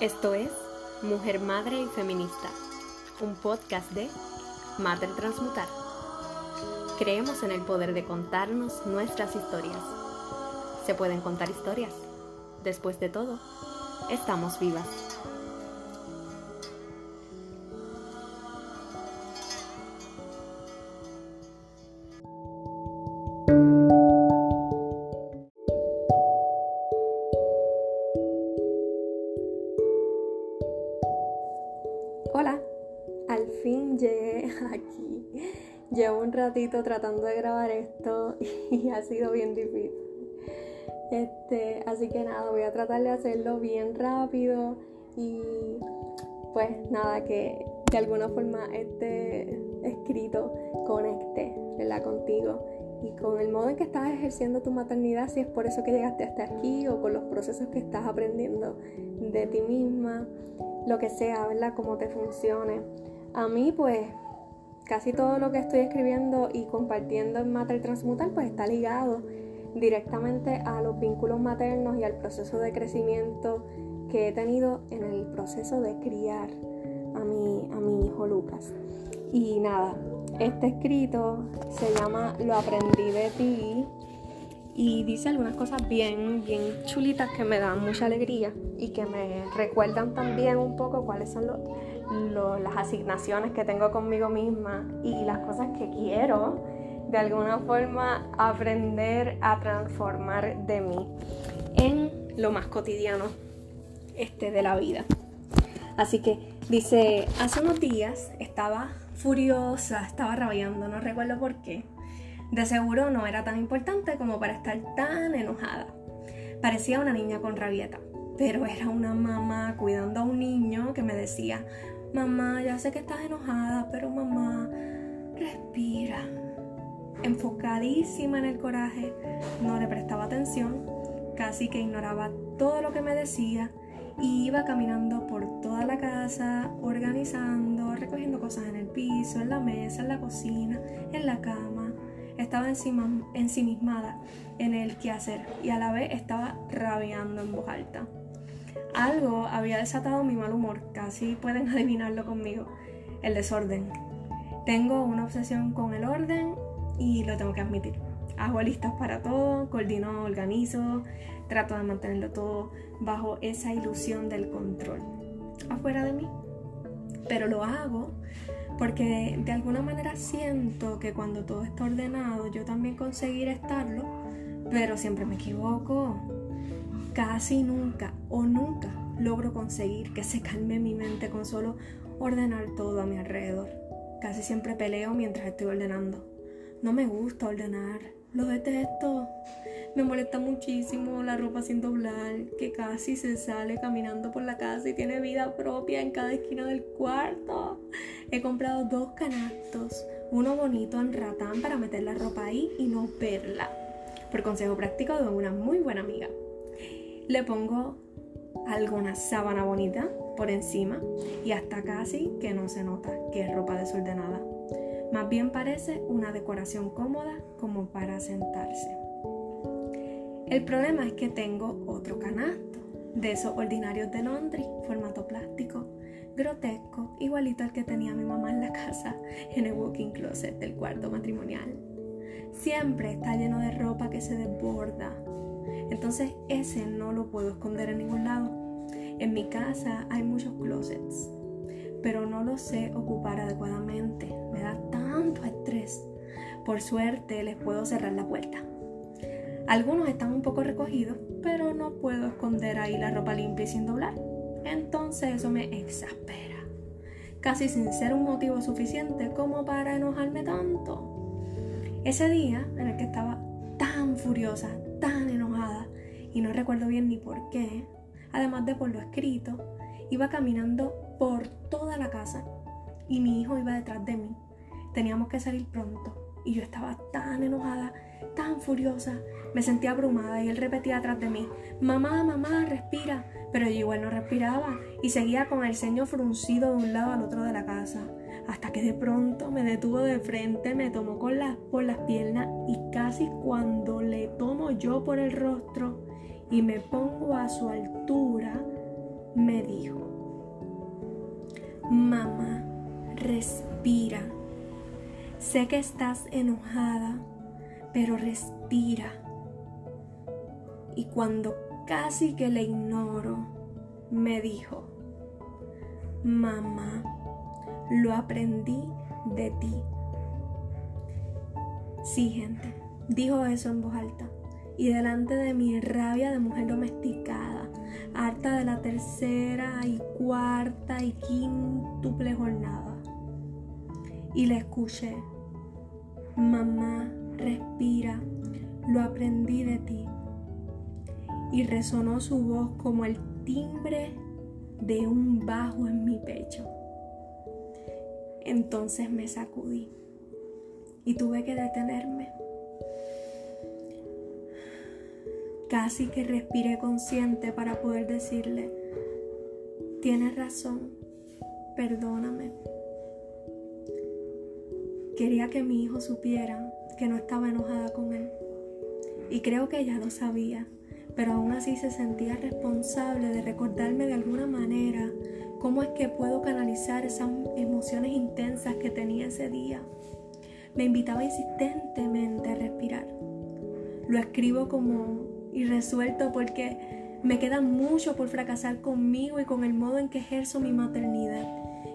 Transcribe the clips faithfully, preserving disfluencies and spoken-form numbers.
Esto es Mujer, Madre y Feminista, un podcast de Mater Transmutar. Creemos en el poder de contarnos nuestras historias. Se pueden contar historias. Después de todo, estamos vivas. Hola, al fin llegué aquí. Llevo un ratito tratando de grabar esto y ha sido bien difícil. Este, así que nada, voy a tratar de hacerlo bien rápido y pues nada, que de alguna forma este escrito conecte, ¿verdad?, contigo y con el modo en que estás ejerciendo tu maternidad, si es por eso que llegaste hasta aquí, o con los procesos que estás aprendiendo de ti misma, lo que sea, ¿verdad?, cómo te funcione. A mí, pues, casi todo lo que estoy escribiendo y compartiendo en Mater Transmutar, pues, está ligado directamente a los vínculos maternos y al proceso de crecimiento que he tenido en el proceso de criar a mi, a mi hijo Lucas. Y nada, este escrito se llama Lo aprendí de ti y dice algunas cosas bien, bien chulitas que me dan mucha alegría y que me recuerdan también un poco cuáles son lo, lo, las asignaciones que tengo conmigo misma y las cosas que quiero de alguna forma aprender a transformar de mí en lo más cotidiano este, de la vida. Así que dice, hace unos días estaba furiosa, estaba rabiando, no recuerdo por qué. De seguro no era tan importante como para estar tan enojada. Parecía una niña con rabieta, pero era una mamá cuidando a un niño que me decía: mamá, ya sé que estás enojada, pero mamá, respira. Enfocadísima en el coraje, no le prestaba atención, casi que ignoraba todo lo que me decía y iba caminando por toda la casa, organizando, recogiendo cosas en el piso, en la mesa, en la cocina, en la cama. Estaba encima, ensimismada en el quehacer y a la vez estaba rabiando en voz alta. Algo había desatado mi mal humor, casi pueden adivinarlo conmigo: el desorden. Tengo una obsesión con el orden y lo tengo que admitir. Hago listas para todo, coordino, organizo, trato de mantenerlo todo bajo esa ilusión del control afuera de mí. Pero lo hago porque de alguna manera siento que cuando todo está ordenado yo también conseguiré estarlo, pero siempre me equivoco. Casi nunca o nunca logro conseguir que se calme mi mente con solo ordenar todo a mi alrededor. Casi siempre peleo mientras estoy ordenando. No me gusta ordenar, lo detesto. Me molesta muchísimo la ropa sin doblar, que casi se sale caminando por la casa y tiene vida propia en cada esquina del cuarto. He comprado dos canastos, uno bonito en ratán para meter la ropa ahí y no verla, por consejo práctico de una muy buena amiga. Le pongo alguna sábana bonita por encima y hasta casi que no se nota que es ropa desordenada. Más bien parece una decoración cómoda como para sentarse. El problema es que tengo otro canasto, de esos ordinarios de Londres, formato plástico, grotesco, igualito al que tenía mi mamá en la casa, en el walk-in closet del cuarto matrimonial. Siempre está lleno de ropa que se desborda, entonces ese no lo puedo esconder en ningún lado. En mi casa hay muchos closets, pero no lo sé ocupar adecuadamente. Me da tanto estrés. Por suerte les puedo cerrar la puerta. Algunos están un poco recogidos, pero no puedo esconder ahí la ropa limpia y sin doblar. Entonces eso me exaspera, casi sin ser un motivo suficiente como para enojarme tanto. Ese día en el que estaba tan furiosa, tan enojada, y no recuerdo bien ni por qué, además de por lo escrito, iba caminando por toda la casa y mi hijo iba detrás de mí. Teníamos que salir pronto y yo estaba tan enojada, tan furiosa, me sentía abrumada y él repetía atrás de mí: mamá, mamá, respira. Pero yo igual no respiraba y seguía con el ceño fruncido de un lado al otro de la casa, hasta que de pronto me detuvo de frente, me tomó con las, por las piernas y casi cuando le tomo yo por el rostro y me pongo a su altura, me dijo: mamá, respira. Sé que estás enojada, pero respira. Y cuando casi que le ignoro, me dijo: mamá, lo aprendí de ti. Sí, gente, dijo eso en voz alta. Y delante de mi rabia de mujer domesticada, harta de la tercera y cuarta y quíntuple jornada. Y le escuché: mamá, respira, lo aprendí de ti. Y resonó su voz como el timbre de un bajo en mi pecho. Entonces me sacudí y tuve que detenerme. Casi que respiré consciente para poder decirle: tienes razón, perdóname. Quería que mi hijo supiera que no estaba enojada con él. Y creo que ya lo sabía, pero aún así se sentía responsable de recordarme de alguna manera cómo es que puedo canalizar esas emociones intensas que tenía ese día. Me invitaba insistentemente a respirar. Lo escribo como irresuelto porque me queda mucho por fracasar conmigo y con el modo en que ejerzo mi maternidad.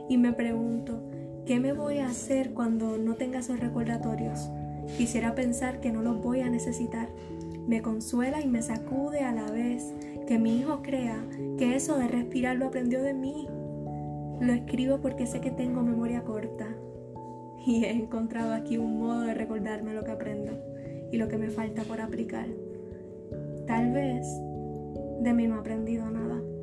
Y me pregunto, ¿qué me voy a hacer cuando no tenga esos recordatorios? Quisiera pensar que no los voy a necesitar. Me consuela y me sacude a la vez que mi hijo crea que eso de respirar lo aprendió de mí. Lo escribo porque sé que tengo memoria corta y he encontrado aquí un modo de recordarme lo que aprendo y lo que me falta por aplicar. Tal vez de mí no he aprendido nada.